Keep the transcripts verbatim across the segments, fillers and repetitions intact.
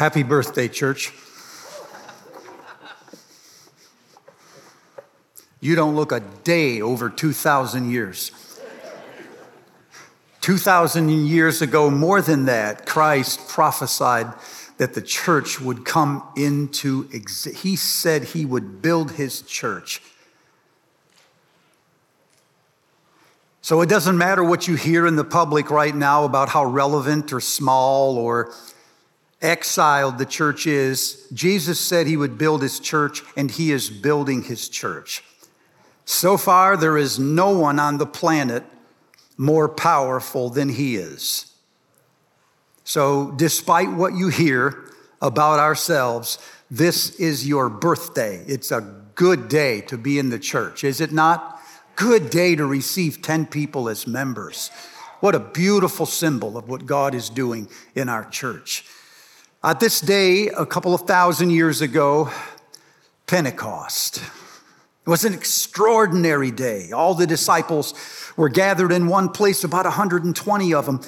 Happy birthday, church. You don't look a day over two thousand years. two thousand years ago, more than that, Christ prophesied that the church would come into existence. He said he would build his church. So it doesn't matter what you hear in the public right now about how relevant or small or exiled the church is. Jesus said he would build his church, and he is building his church. So far, there is no one on the planet more powerful than he is. So despite what you hear about ourselves, this is your birthday. It's a good day to be in the church, is it not? Good day to receive ten people as members. What a beautiful symbol of what God is doing in our church. At this day, a couple of thousand years ago, Pentecost. It was an extraordinary day. All the disciples were gathered in one place, about one hundred twenty of them.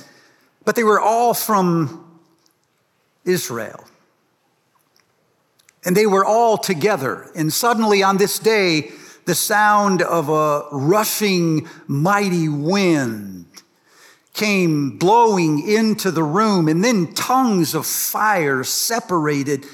But they were all from Israel. And they were all together. And suddenly on this day, the sound of a rushing, mighty wind came blowing into the room. And then tongues of fire separated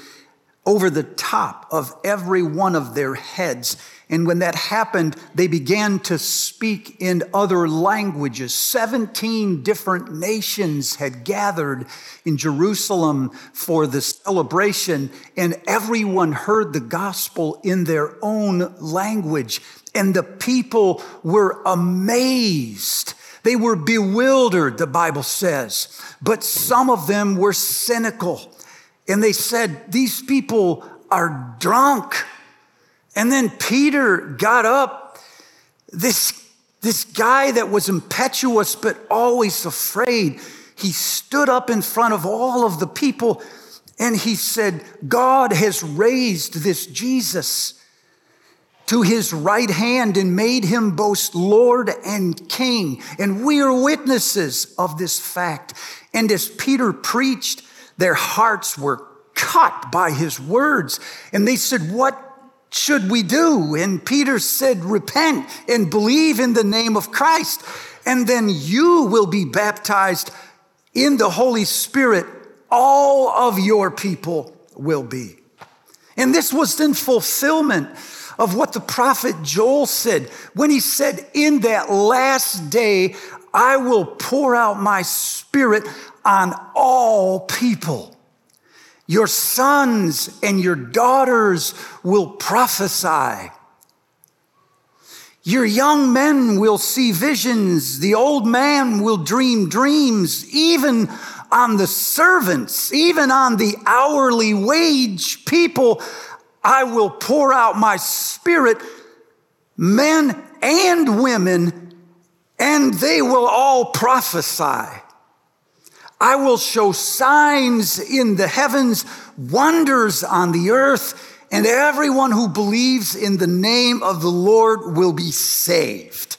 over the top of every one of their heads. And when that happened, they began to speak in other languages. seventeen different nations had gathered in Jerusalem for the celebration, and everyone heard the gospel in their own language. And the people were amazed. They were bewildered, the Bible says. But some of them were cynical, and they said, "These people are drunk." And then Peter got up, this, this guy that was impetuous but always afraid. He stood up in front of all of the people and he said, "God has raised this Jesus to his right hand and made him both Lord and King. And we are witnesses of this fact." And as Peter preached, their hearts were cut by his words. And they said, "What should we do?" And Peter said, "Repent and believe in the name of Christ, and then you will be baptized in the Holy Spirit. All of your people will be." And this was in fulfillment of what the prophet Joel said when he said, "In that last day, I will pour out my spirit on all people. Your sons and your daughters will prophesy. Your young men will see visions. The old man will dream dreams, even on the servants, even on the hourly wage people. I will pour out my spirit, men and women, and they will all prophesy. I will show signs in the heavens, wonders on the earth, and everyone who believes in the name of the Lord will be saved."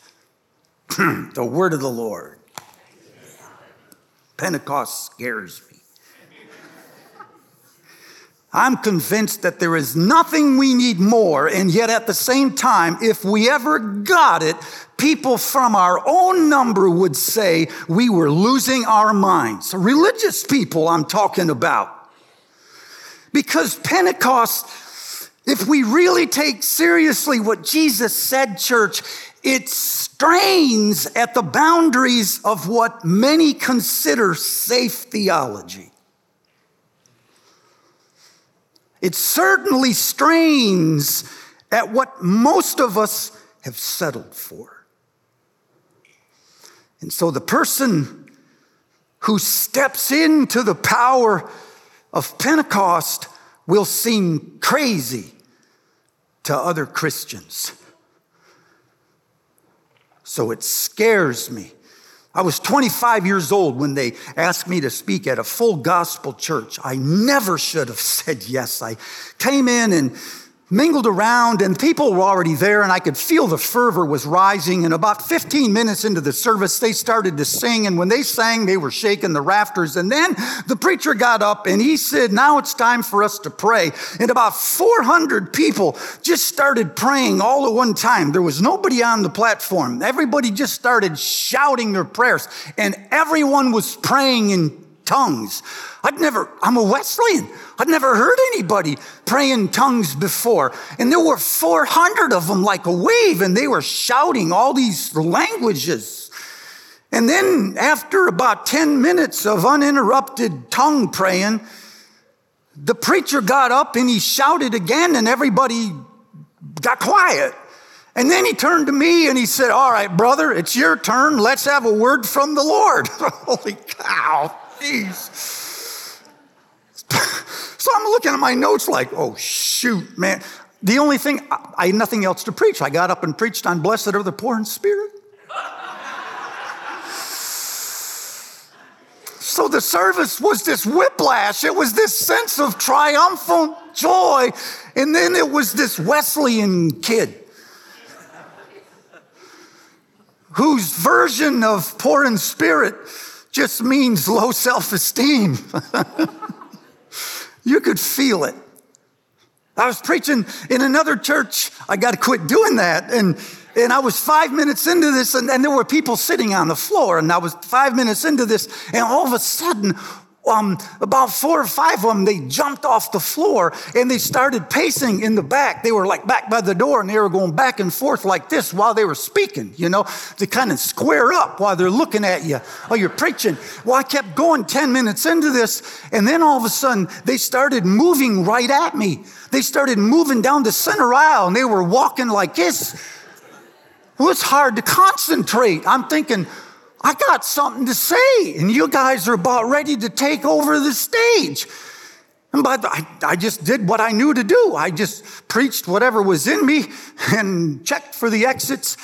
The word of the Lord. Pentecost scares me. I'm convinced that there is nothing we need more, and yet at the same time, if we ever got it, people from our own number would say we were losing our minds. Religious people I'm talking about. Because Pentecost, if we really take seriously what Jesus said, church, it strains at the boundaries of what many consider safe theology. It certainly strains at what most of us have settled for. And so the person who steps into the power of Pentecost will seem crazy to other Christians. So it scares me. I was twenty-five years old when they asked me to speak at a full gospel church. I never should have said yes. I came in and mingled around, and people were already there, and I could feel the fervor was rising. And about fifteen minutes into the service, they started to sing, and when they sang, they were shaking the rafters. And then the preacher got up, and he said, now it's time for us to pray. And about four hundred people just started praying all at one time. There was nobody on the platform. Everybody just started shouting their prayers, and everyone was praying in tongues. I'd never, I'm a Wesleyan. I'd never heard anybody pray in tongues before. And there were four hundred of them like a wave, and they were shouting all these languages. And then after about ten minutes of uninterrupted tongue praying, the preacher got up and he shouted again, and everybody got quiet. And then he turned to me and he said, all right, brother, it's your turn. Let's have a word from the Lord. Holy cow. Jeez. So I'm looking at my notes like, oh, shoot, man. The only thing, I, I had nothing else to preach. I got up and preached on blessed are the poor in spirit. So the service was this whiplash. It was this sense of triumphant joy. And then it was this Wesleyan kid whose version of poor in spirit just means low self-esteem. You could feel it. I was preaching in another church. I got to quit doing that. And and I was five minutes into this, and, and there were people sitting on the floor. And I was five minutes into this, and all of a sudden, um, about four or five of them, they jumped off the floor, and they started pacing in the back. They were like back by the door, and they were going back and forth like this while they were speaking, you know, to kind of square up while they're looking at you while you're preaching. Well, I kept going ten minutes into this, and then all of a sudden, they started moving right at me. They started moving down the center aisle, and they were walking like this. It was hard to concentrate. I'm thinking, I got something to say, and you guys are about ready to take over the stage. And by the, I, I just did what I knew to do. I just preached whatever was in me and checked for the exits.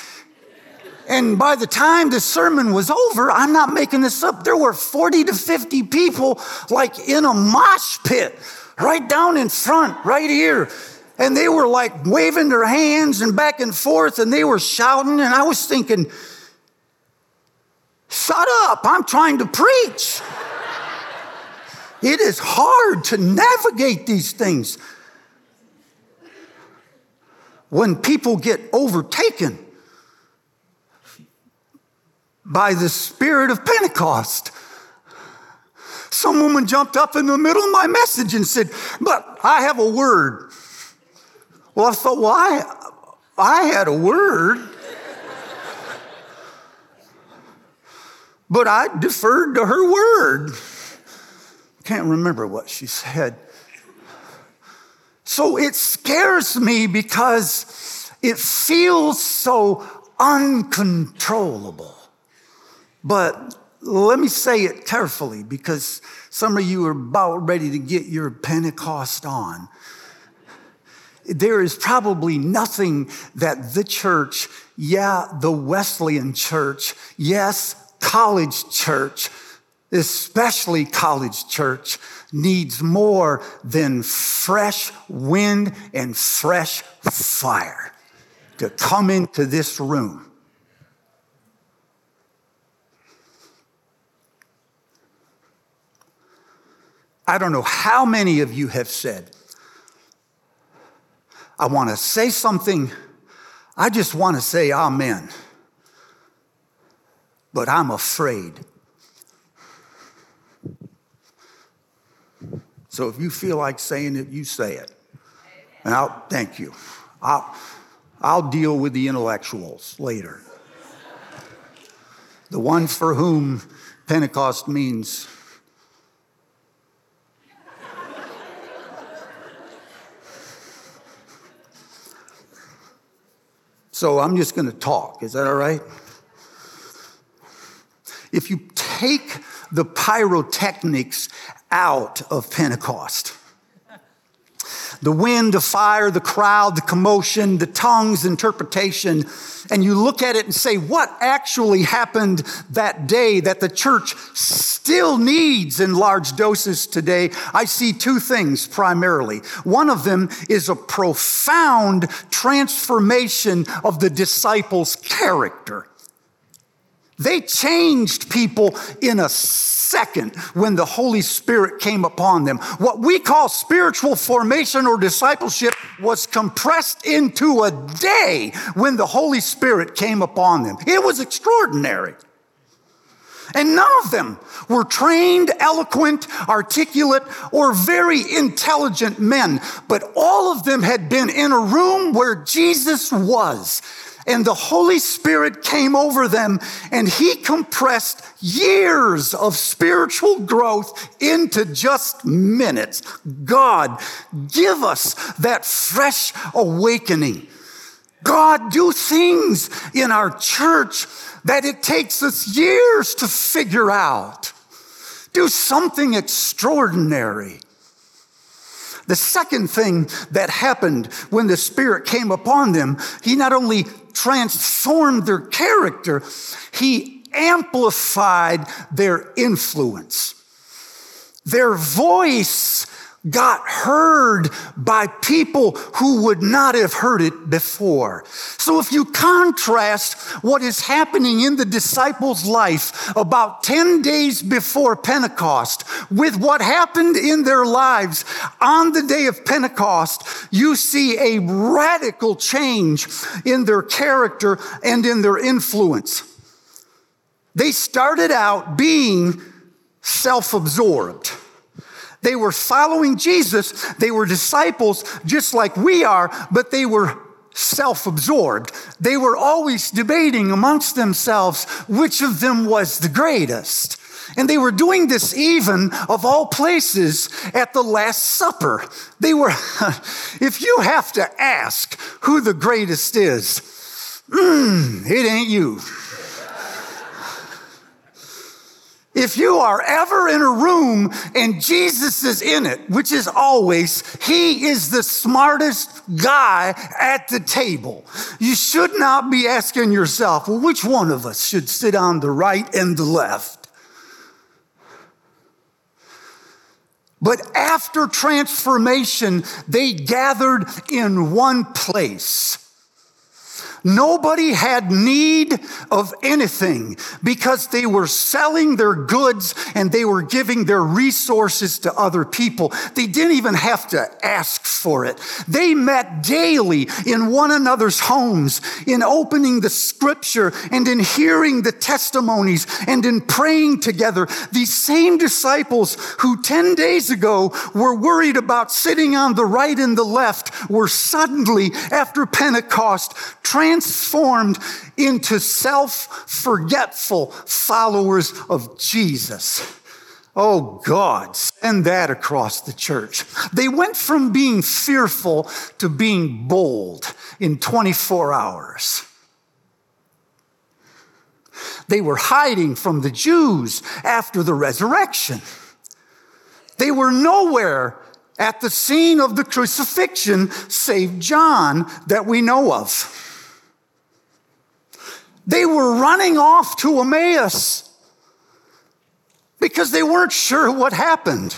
And by the time the sermon was over, I'm not making this up, there were forty to fifty people like in a mosh pit right down in front, right here. And they were like waving their hands and back and forth, and they were shouting. And I was thinking, shut up, I'm trying to preach. It is hard to navigate these things when people get overtaken by the spirit of Pentecost. Some woman jumped up in the middle of my message and said, but I have a word. Well, I thought, well, I, I had a word. But I deferred to her word. Can't remember what she said. So it scares me because it feels so uncontrollable. But let me say it carefully because some of you are about ready to get your Pentecost on. There is probably nothing that the church, yeah, the Wesleyan church, yes, college church, especially college church, needs more than fresh wind and fresh fire to come into this room. I don't know how many of you have said, I want to say something, I just want to say amen. But I'm afraid. So if you feel like saying it, you say it. And I'll, thank you. I'll, I'll deal with the intellectuals later. The ones for whom Pentecost means. So I'm just going to talk. Is that all right? If you take the pyrotechnics out of Pentecost, the wind, the fire, the crowd, the commotion, the tongues, interpretation, and you look at it and say, what actually happened that day that the church still needs in large doses today? I see two things primarily. One of them is a profound transformation of the disciples' character. They changed people in a second when the Holy Spirit came upon them. What we call spiritual formation or discipleship was compressed into a day when the Holy Spirit came upon them. It was extraordinary. And none of them were trained, eloquent, articulate, or very intelligent men, but all of them had been in a room where Jesus was. And the Holy Spirit came over them, and he compressed years of spiritual growth into just minutes. God, give us that fresh awakening. God, do things in our church that it takes us years to figure out. Do something extraordinary. The second thing that happened when the Spirit came upon them, he not only transformed their character, he amplified their influence. Their voice got heard by people who would not have heard it before. So if you contrast what is happening in the disciples' life about ten days before Pentecost with what happened in their lives on the day of Pentecost, you see a radical change in their character and in their influence. They started out being self-absorbed. They were following Jesus. They were disciples just like we are, but they were self-absorbed. They were always debating amongst themselves which of them was the greatest. And they were doing this even, of all places, at the Last Supper. They were, if you have to ask who the greatest is, mm, it ain't you. If you are ever in a room and Jesus is in it, which is always, he is the smartest guy at the table. You should not be asking yourself, well, which one of us should sit on the right and the left? But after transformation, they gathered in one place. Nobody had need of anything because they were selling their goods and they were giving their resources to other people. They didn't even have to ask for it. They met daily in one another's homes, in opening the scripture and in hearing the testimonies and in praying together. These same disciples who ten days ago were worried about sitting on the right and the left were suddenly, after Pentecost, transformed transformed into self-forgetful followers of Jesus. Oh God, send that across the church. They went from being fearful to being bold in twenty-four hours. They were hiding from the Jews after the resurrection. They were nowhere at the scene of the crucifixion save John that we know of. They were running off to Emmaus because they weren't sure what happened.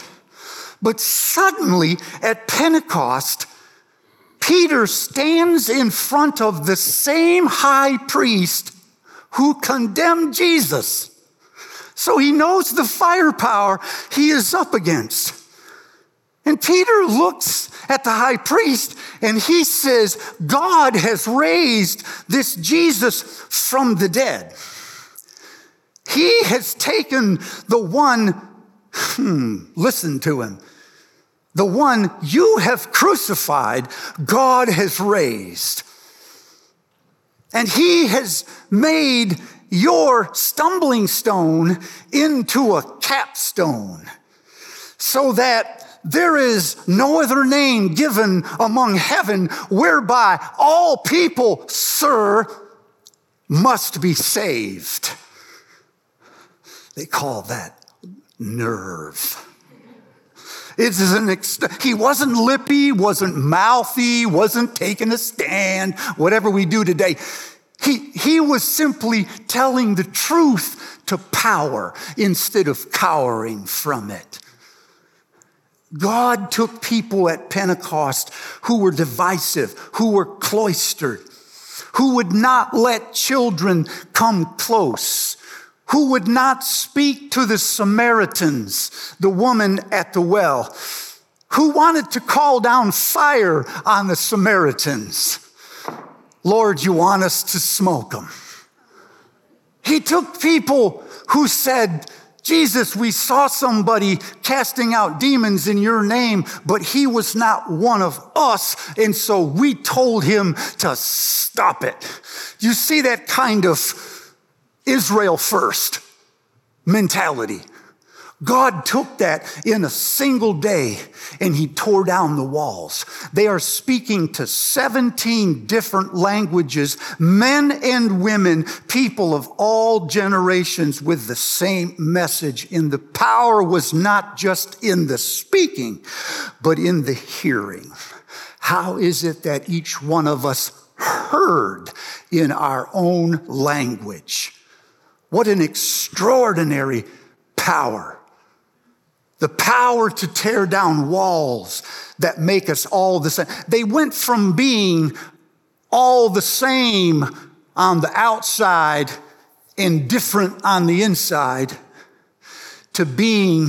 But suddenly at Pentecost, Peter stands in front of the same high priest who condemned Jesus. So he knows the firepower he is up against. And Peter looks at the high priest and he says, God has raised this Jesus from the dead. He has taken the one, hmm, listen to him, the one you have crucified, God has raised. And he has made your stumbling stone into a capstone so that there is no other name given among heaven whereby all people, sir, must be saved. They call that nerve. This is an ex- he wasn't lippy, wasn't mouthy, wasn't taking a stand, whatever we do today. He, he was simply telling the truth to power instead of cowering from it. God took people at Pentecost who were divisive, who were cloistered, who would not let children come close, who would not speak to the Samaritans, the woman at the well, who wanted to call down fire on the Samaritans. Lord, you want us to smoke them. He took people who said, Jesus, we saw somebody casting out demons in your name, but he was not one of us, and so we told him to stop it. You see that kind of Israel first mentality. God took that in a single day, and he tore down the walls. They are speaking to seventeen different languages, men and women, people of all generations with the same message. And the power was not just in the speaking, but in the hearing. How is it that each one of us heard in our own language? What an extraordinary power. The power to tear down walls that make us all the same. They went from being all the same on the outside and different on the inside to being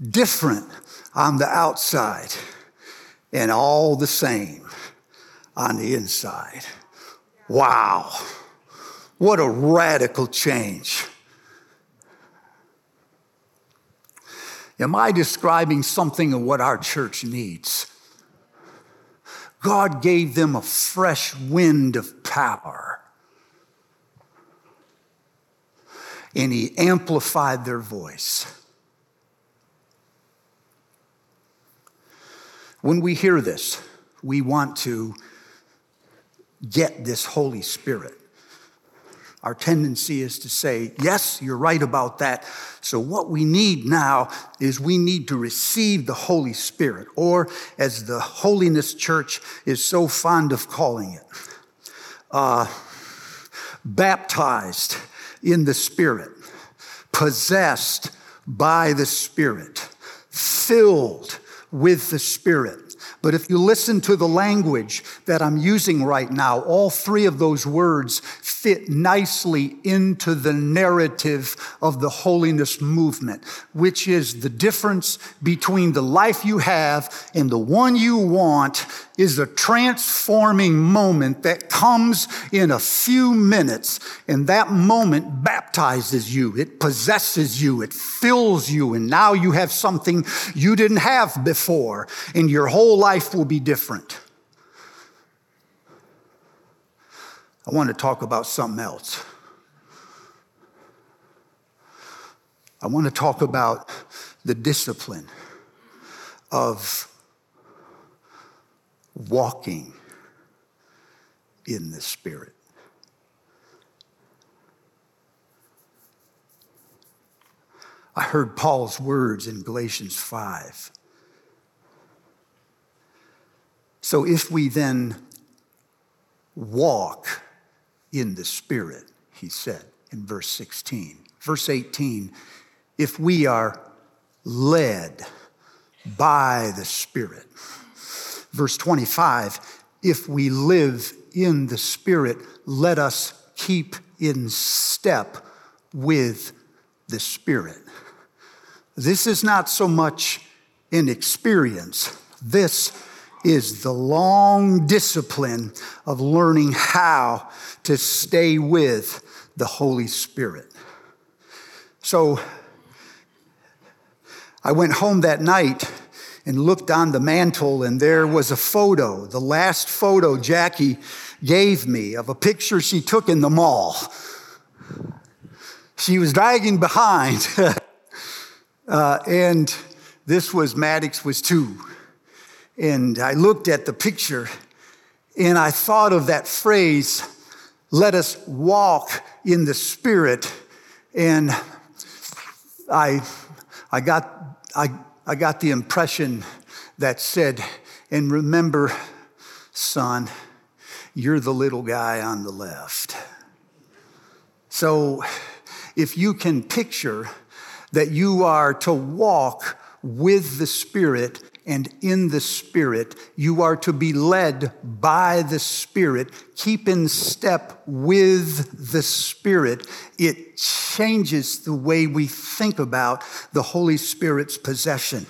different on the outside and all the same on the inside. Wow, what a radical change. Am I describing something of what our church needs? God gave them a fresh wind of power, and he amplified their voice. When we hear this, we want to get this Holy Spirit. Our tendency is to say, yes, you're right about that. So what we need now is we need to receive the Holy Spirit, or as the Holiness Church is so fond of calling it, uh, baptized in the Spirit, possessed by the Spirit, filled with the Spirit. But if you listen to the language that I'm using right now, all three of those words fit nicely into the narrative of the holiness movement, which is the difference between the life you have and the one you want is a transforming moment that comes in a few minutes. And that moment baptizes you. It possesses you. It fills you. And now you have something you didn't have before. And your whole life will be different. I want to talk about something else. I want to talk about the discipline of walking in the Spirit. I heard Paul's words in Galatians five. So if we then walk in the Spirit, he said in verse sixteen. Verse eighteen, if we are led by the Spirit. Verse twenty-five, if we live in the Spirit, let us keep in step with the Spirit. This is not so much an experience. This is the long discipline of learning how to stay with the Holy Spirit. So I went home that night and looked on the mantle, and there was a photo, the last photo Jackie gave me of a picture she took in the mall. She was dragging behind, uh, and this was Maddox was two. And I looked at the picture, and I thought of that phrase, let us walk in the Spirit. And I I got I I got the impression that said, and remember, son, you're the little guy on the left. So if you can picture that you are to walk with the Spirit and in the Spirit, you are to be led by the Spirit, keep in step with the Spirit. It changes the way we think about the Holy Spirit's possession.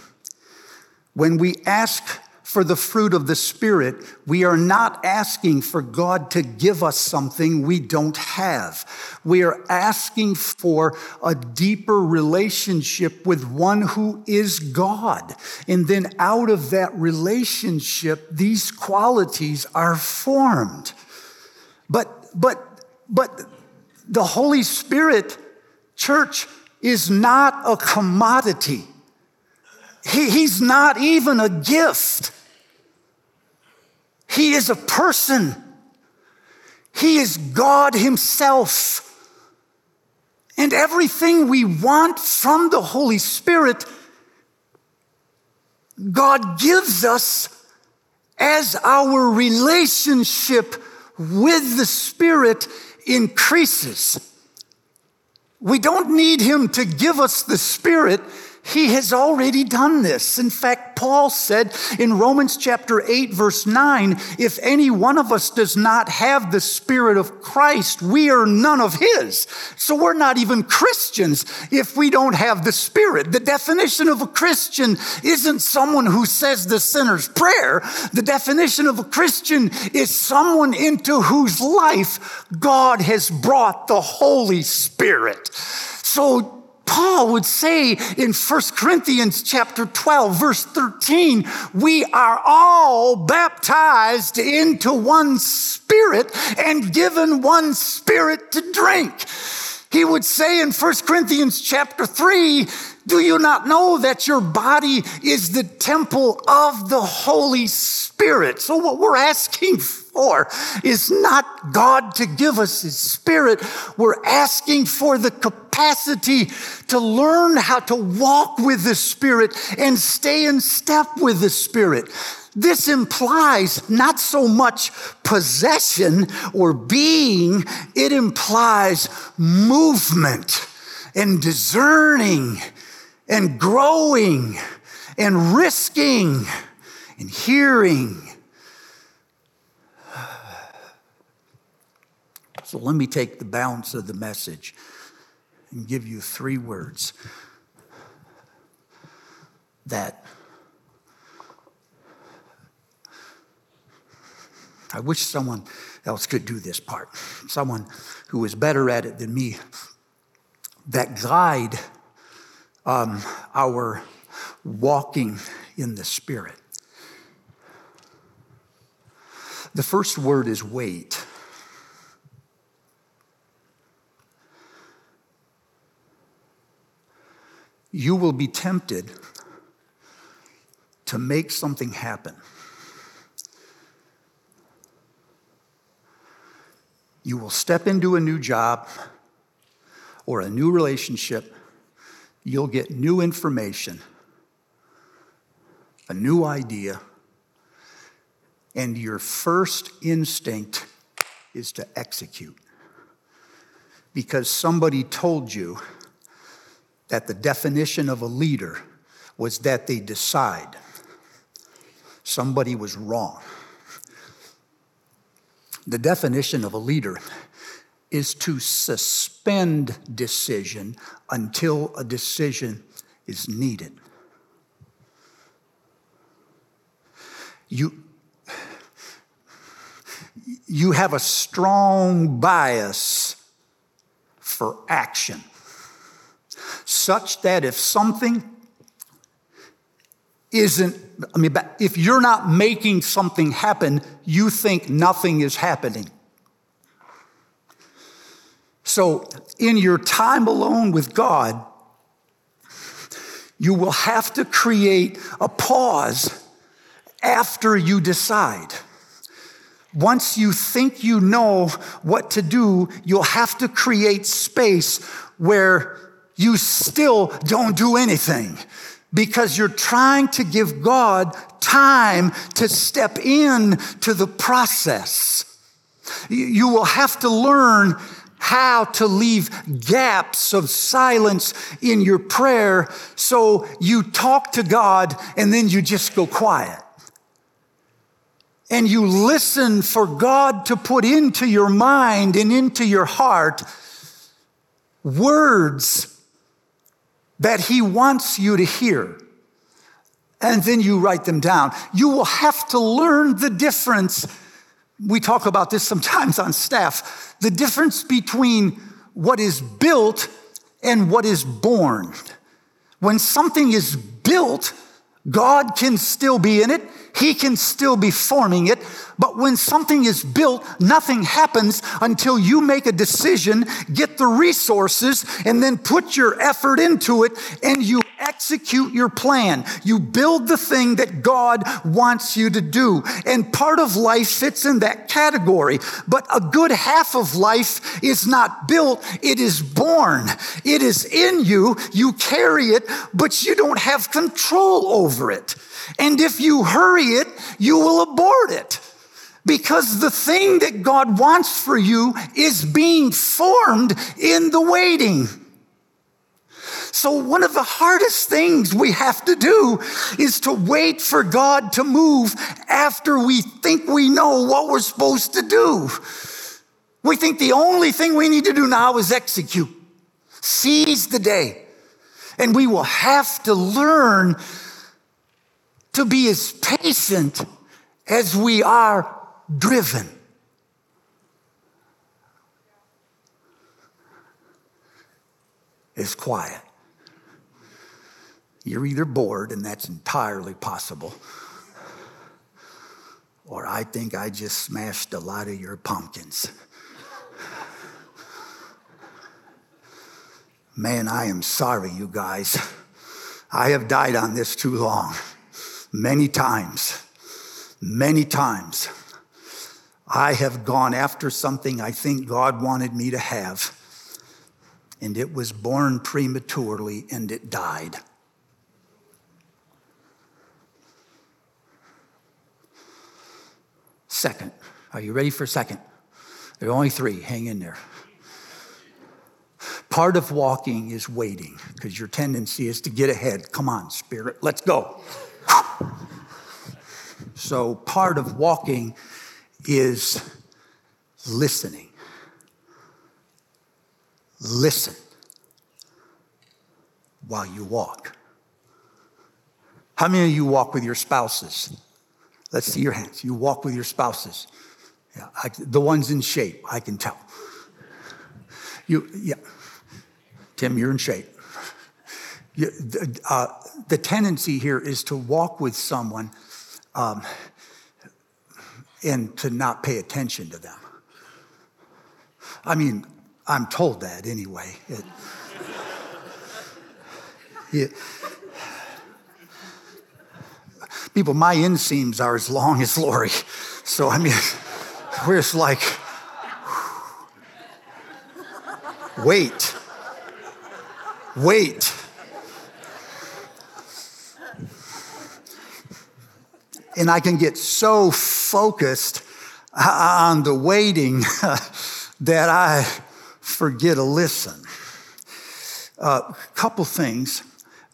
When we ask for the fruit of the Spirit, we are not asking for God to give us something we don't have. We are asking for a deeper relationship with one who is God. And then out of that relationship, these qualities are formed. But, but, but the Holy Spirit, church, is not a commodity. He, he's not even a gift. He is a person. He is God Himself. And everything we want from the Holy Spirit, God gives us as our relationship with the Spirit increases. We don't need Him to give us the Spirit. He has already done this. In fact, Paul said in Romans chapter eight, verse nine, if any one of us does not have the Spirit of Christ, we are none of His. So we're not even Christians if we don't have the Spirit. The definition of a Christian isn't someone who says the sinner's prayer. The definition of a Christian is someone into whose life God has brought the Holy Spirit. So Paul would say in First Corinthians chapter twelve, verse thirteen, we are all baptized into one Spirit and given one Spirit to drink. He would say in First Corinthians chapter three, do you not know that your body is the temple of the Holy Spirit? So what we're asking for is not God to give us His Spirit. We're asking for the capacity to learn how to walk with the Spirit and stay in step with the Spirit. This implies not so much possession or being, it implies movement and discerning and growing and risking and hearing. So let me take the balance of the message and give you three words that I wish someone else could do this part, someone who is better at it than me, that guide um, our walking in the Spirit. The first word is wait. You will be tempted to make something happen. You will step into a new job or a new relationship. You'll get new information, a new idea, and your first instinct is to execute because somebody told you that the definition of a leader was that they decide. Somebody was wrong. The definition of a leader is to suspend decision until a decision is needed. You, you have a strong bias for action, such that if something isn't, I mean, if you're not making something happen, you think nothing is happening. So in your time alone with God, you will have to create a pause after you decide. Once you think you know what to do, you'll have to create space where you still don't do anything. because you're trying to give God time to step in to the process. You will have to learn how to leave gaps of silence in your prayer so you talk to God and then you just go quiet. And you listen for God to put into your mind and into your heart words that He wants you to hear. And then you write them down. You will have to learn the difference. We talk about this sometimes on staff, the difference between what is built and what is born. When something is built, God can still be in it. He can still be forming it. But when something is built, nothing happens until you make a decision, get the resources, and then put your effort into it, and you execute your plan. You build the thing that God wants you to do. And part of life fits in that category. But a good half of life is not built. It is born. It is in you. You carry it, but you don't have control over it. And if you hurry it, you will abort it. Because the thing that God wants for you is being formed in the waiting. So one of the hardest things we have to do is to wait for God to move after we think we know what we're supposed to do. We think the only thing we need to do now is execute, seize the day. And we will have to learn to be as patient as we are driven. It's quiet. You're either bored, and that's entirely possible, or I think I just smashed a lot of your pumpkins. Man, I am sorry, you guys. I have died on this too long. Many times, many times, I have gone after something I think God wanted me to have, and it was born prematurely, and it died. Second, are you ready for second? There are only three, hang in there. Part of walking is waiting, because your tendency is to get ahead. Come on, Spirit, let's go. So part of walking is listening. Listen while you walk. How many of you walk with your spouses? Let's see your hands. You walk with your spouses. Yeah, I, the ones in shape, I can tell. You, yeah, Tim, you're in shape. You, uh, the tendency here is to walk with someone um, and to not pay attention to them. I mean, I'm told that anyway. It, it, people, my inseams are as long as Lori. So, I mean, we're just like, wait, wait. And I can get so focused on the waiting that I forget to listen. A uh, couple things.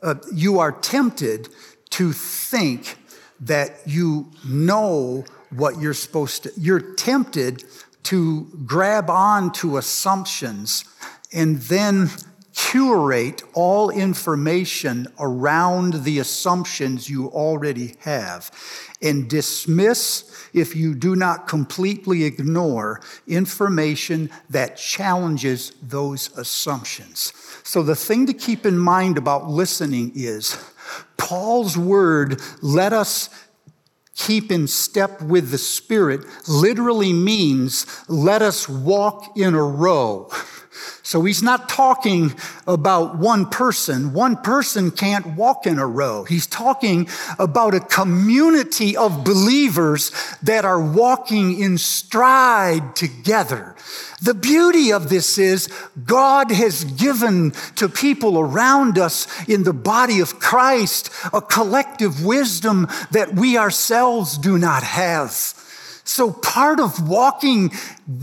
Uh, you are tempted to think that you know what you're supposed to. You're tempted to grab on to assumptions and then curate all information around the assumptions you already have and dismiss, if you do not completely ignore, information that challenges those assumptions. So the thing to keep in mind about listening is Paul's word, let us keep in step with the Spirit, literally means let us walk in a row. So he's not talking about one person. One person can't walk in a row. He's talking about a community of believers that are walking in stride together. The beauty of this is God has given to people around us in the body of Christ a collective wisdom that we ourselves do not have. So part of walking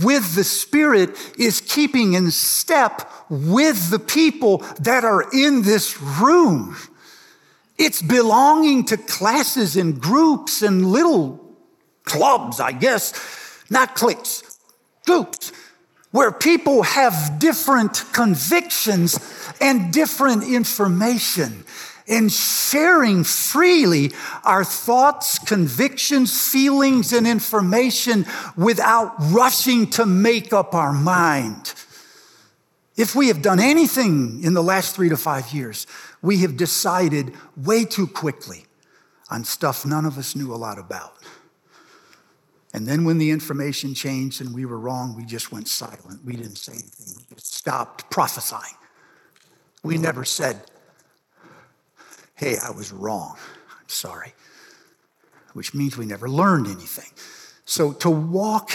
with the Spirit is keeping in step with the people that are in this room. It's belonging to classes and groups and little clubs, I guess, not cliques, groups, where people have different convictions and different information. And sharing freely our thoughts, convictions, feelings, and information without rushing to make up our mind. If we have done anything in the last three to five years, we have decided way too quickly on stuff none of us knew a lot about. And then when the information changed and we were wrong, we just went silent. We didn't say anything. We just stopped prophesying. We never said, hey, I was wrong, I'm sorry, which means we never learned anything. So to walk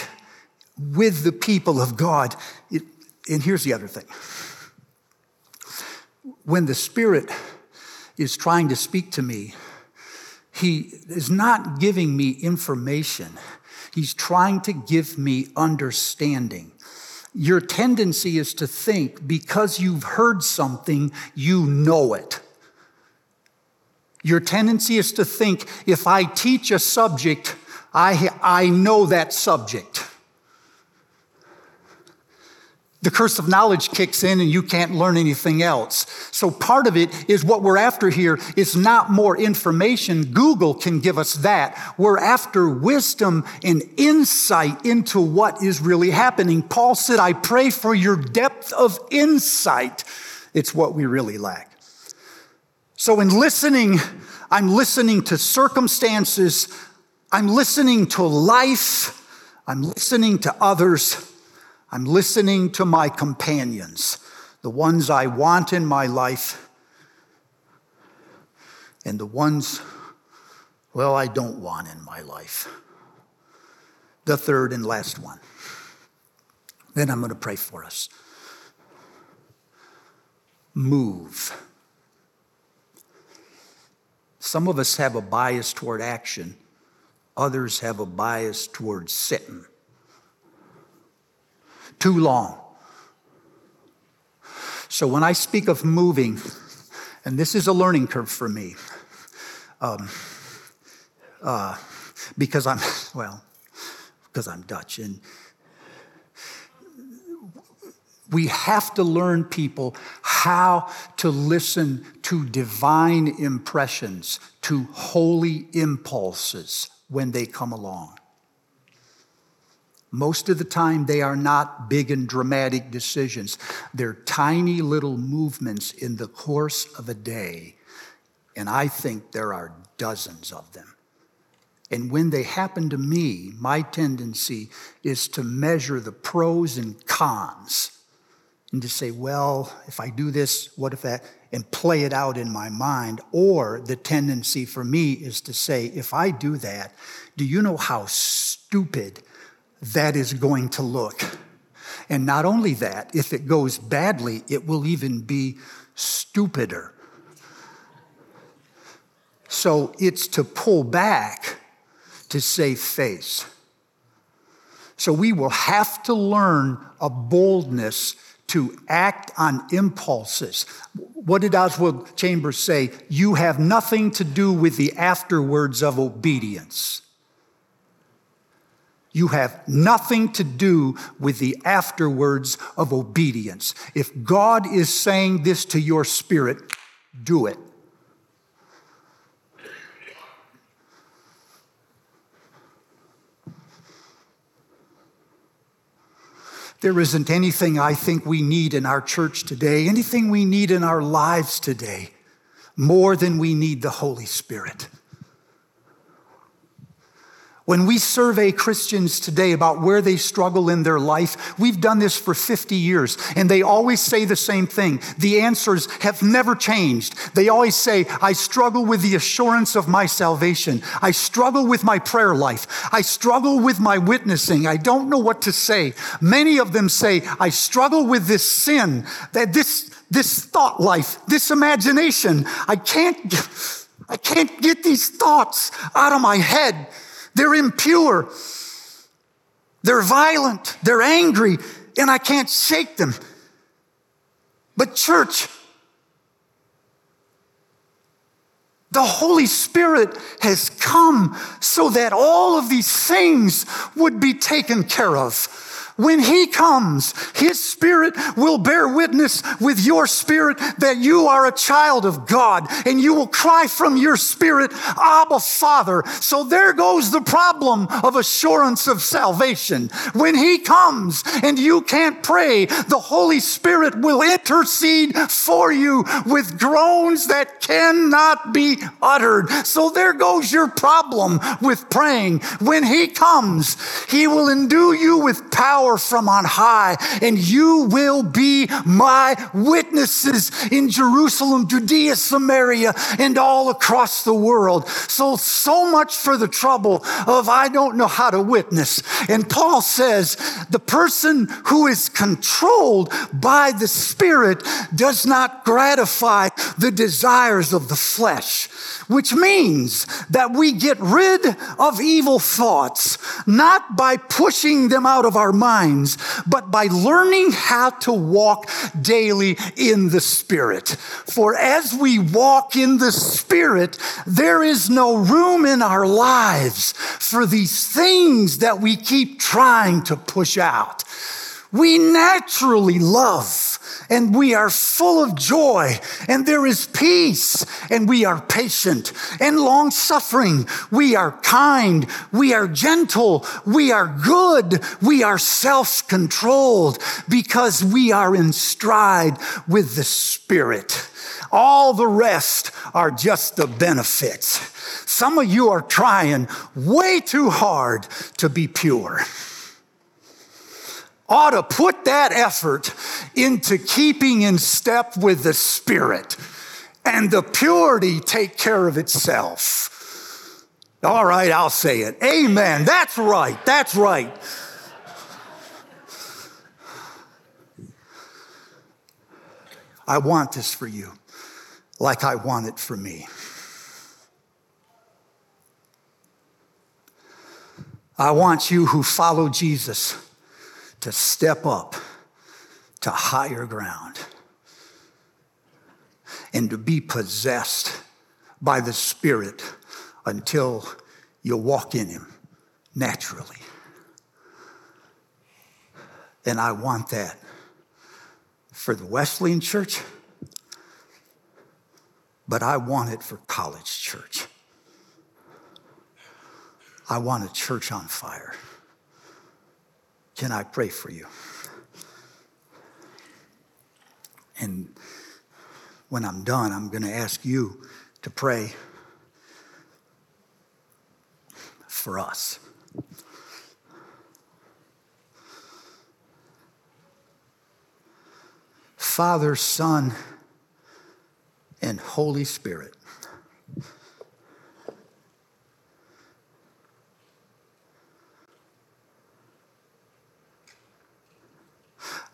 with the people of God, it, and here's the other thing. When the Spirit is trying to speak to me, he is not giving me information. He's trying to give me understanding. Your tendency is to think because you've heard something, you know it. Your tendency is to think, if I teach a subject, I, I know that subject. The curse of knowledge kicks in and you can't learn anything else. So part of it is what we're after here is not more information. Google can give us that. We're after wisdom and insight into what is really happening. Paul said, I pray for your depth of insight. It's what we really lack. So in listening, I'm listening to circumstances, I'm listening to life, I'm listening to others, I'm listening to my companions, the ones I want in my life, and the ones, well, I don't want in my life. The third and last one. Then I'm going to pray for us. Move. Some of us have a bias toward action. Others have a bias toward sitting. Too long. So when I speak of moving, and this is a learning curve for me, um, uh, because I'm, well, because I'm Dutch, and we have to learn people how to listen to divine impressions, to holy impulses when they come along. Most of the time, they are not big and dramatic decisions. They're tiny little movements in the course of a day, and I think there are dozens of them. And when they happen to me, my tendency is to measure the pros and cons. And to say, well, if I do this, what if that, and play it out in my mind. Or the tendency for me is to say, if I do that, do you know how stupid that is going to look? And not only that, if it goes badly, it will even be stupider. So it's to pull back to save face. So we will have to learn a boldness to act on impulses. What did Oswald Chambers say? You have nothing to do with the afterwards of obedience. You have nothing to do with the afterwards of obedience. If God is saying this to your spirit, do it. There isn't anything I think we need in our church today, anything we need in our lives today, more than we need the Holy Spirit. When we survey Christians today about where they struggle in their life, we've done this for fifty years, and they always say the same thing. The answers have never changed. They always say, I struggle with the assurance of my salvation. I struggle with my prayer life. I struggle with my witnessing. I don't know what to say. Many of them say, I struggle with this sin, that this this thought life, this imagination. I can't, I can't get these thoughts out of my head. They're impure, they're violent, they're angry, and I can't shake them. But church, the Holy Spirit has come so that all of these things would be taken care of. When he comes, his Spirit will bear witness with your spirit that you are a child of God, and you will cry from your spirit, Abba, Father. So there goes the problem of assurance of salvation. When he comes and you can't pray, the Holy Spirit will intercede for you with groans that cannot be uttered. So there goes your problem with praying. When he comes, he will endue you with power from on high, and you will be my witnesses in Jerusalem, Judea, Samaria, and all across the world. So, so much for the trouble of I don't know how to witness. And Paul says, the person who is controlled by the Spirit does not gratify the desires of the flesh, which means that we get rid of evil thoughts, not by pushing them out of our minds, Minds, but by learning how to walk daily in the Spirit. For as we walk in the Spirit, there is no room in our lives for these things that we keep trying to push out. We naturally love, and we are full of joy, and there is peace, and we are patient and long-suffering. We are kind, we are gentle, we are good, we are self-controlled, because we are in stride with the Spirit. All the rest are just the benefits. Some of you are trying way too hard to be pure. Ought to put that effort into keeping in step with the Spirit, and the purity take care of itself. All right, I'll say it. Amen. That's right. That's right. I want this for you like I want it for me. I want you who follow Jesus to step up to higher ground and to be possessed by the Spirit until you walk in him naturally. And I want that for the Wesleyan church, but I want it for College Church. I want a church on fire. Can I pray for you? And when I'm done, I'm going to ask you to pray for us. Father, Son, and Holy Spirit,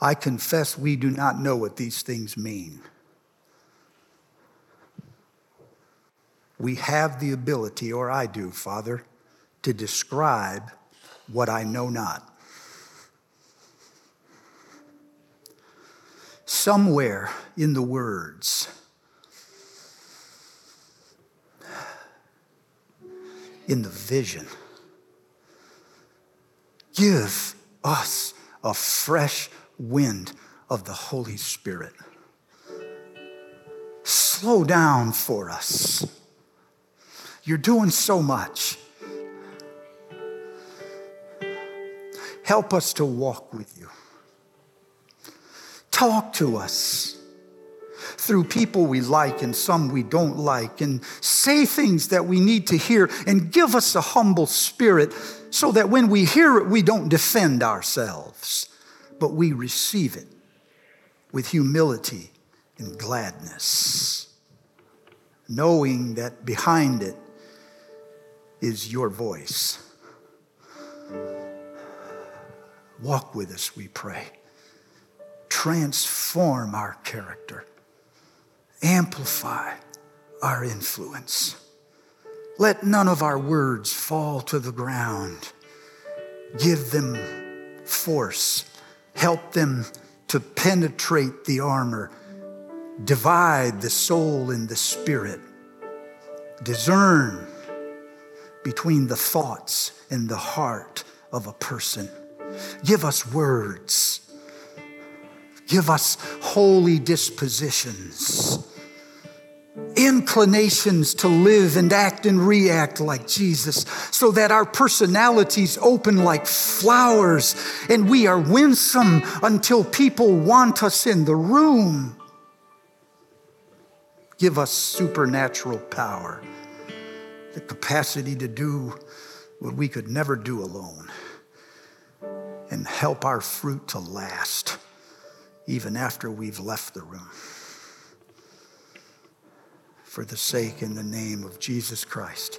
I confess we do not know what these things mean. We have the ability, or I do, Father, to describe what I know not. Somewhere in the words, in the vision, give us a fresh wind of the Holy Spirit. Slow down for us. You're doing so much. Help us to walk with you. Talk to us. through people we like and some we don't like, and say things that we need to hear, and give us a humble spirit so that when we hear it, we don't defend ourselves, but we receive it with humility and gladness, knowing that behind it is your voice. Walk with us, we pray. Transform our character. Amplify our influence. Let none of our words fall to the ground. Give them force. Help them to penetrate the armor. Divide the soul and the spirit. Discern between the thoughts and the heart of a person. Give us words. Give us holy dispositions, inclinations to live and act and react like Jesus, so that our personalities open like flowers and we are winsome until people want us in the room. Give us supernatural power, the capacity to do what we could never do alone, and help our fruit to last even after we've left the room. For the sake and the name of Jesus Christ,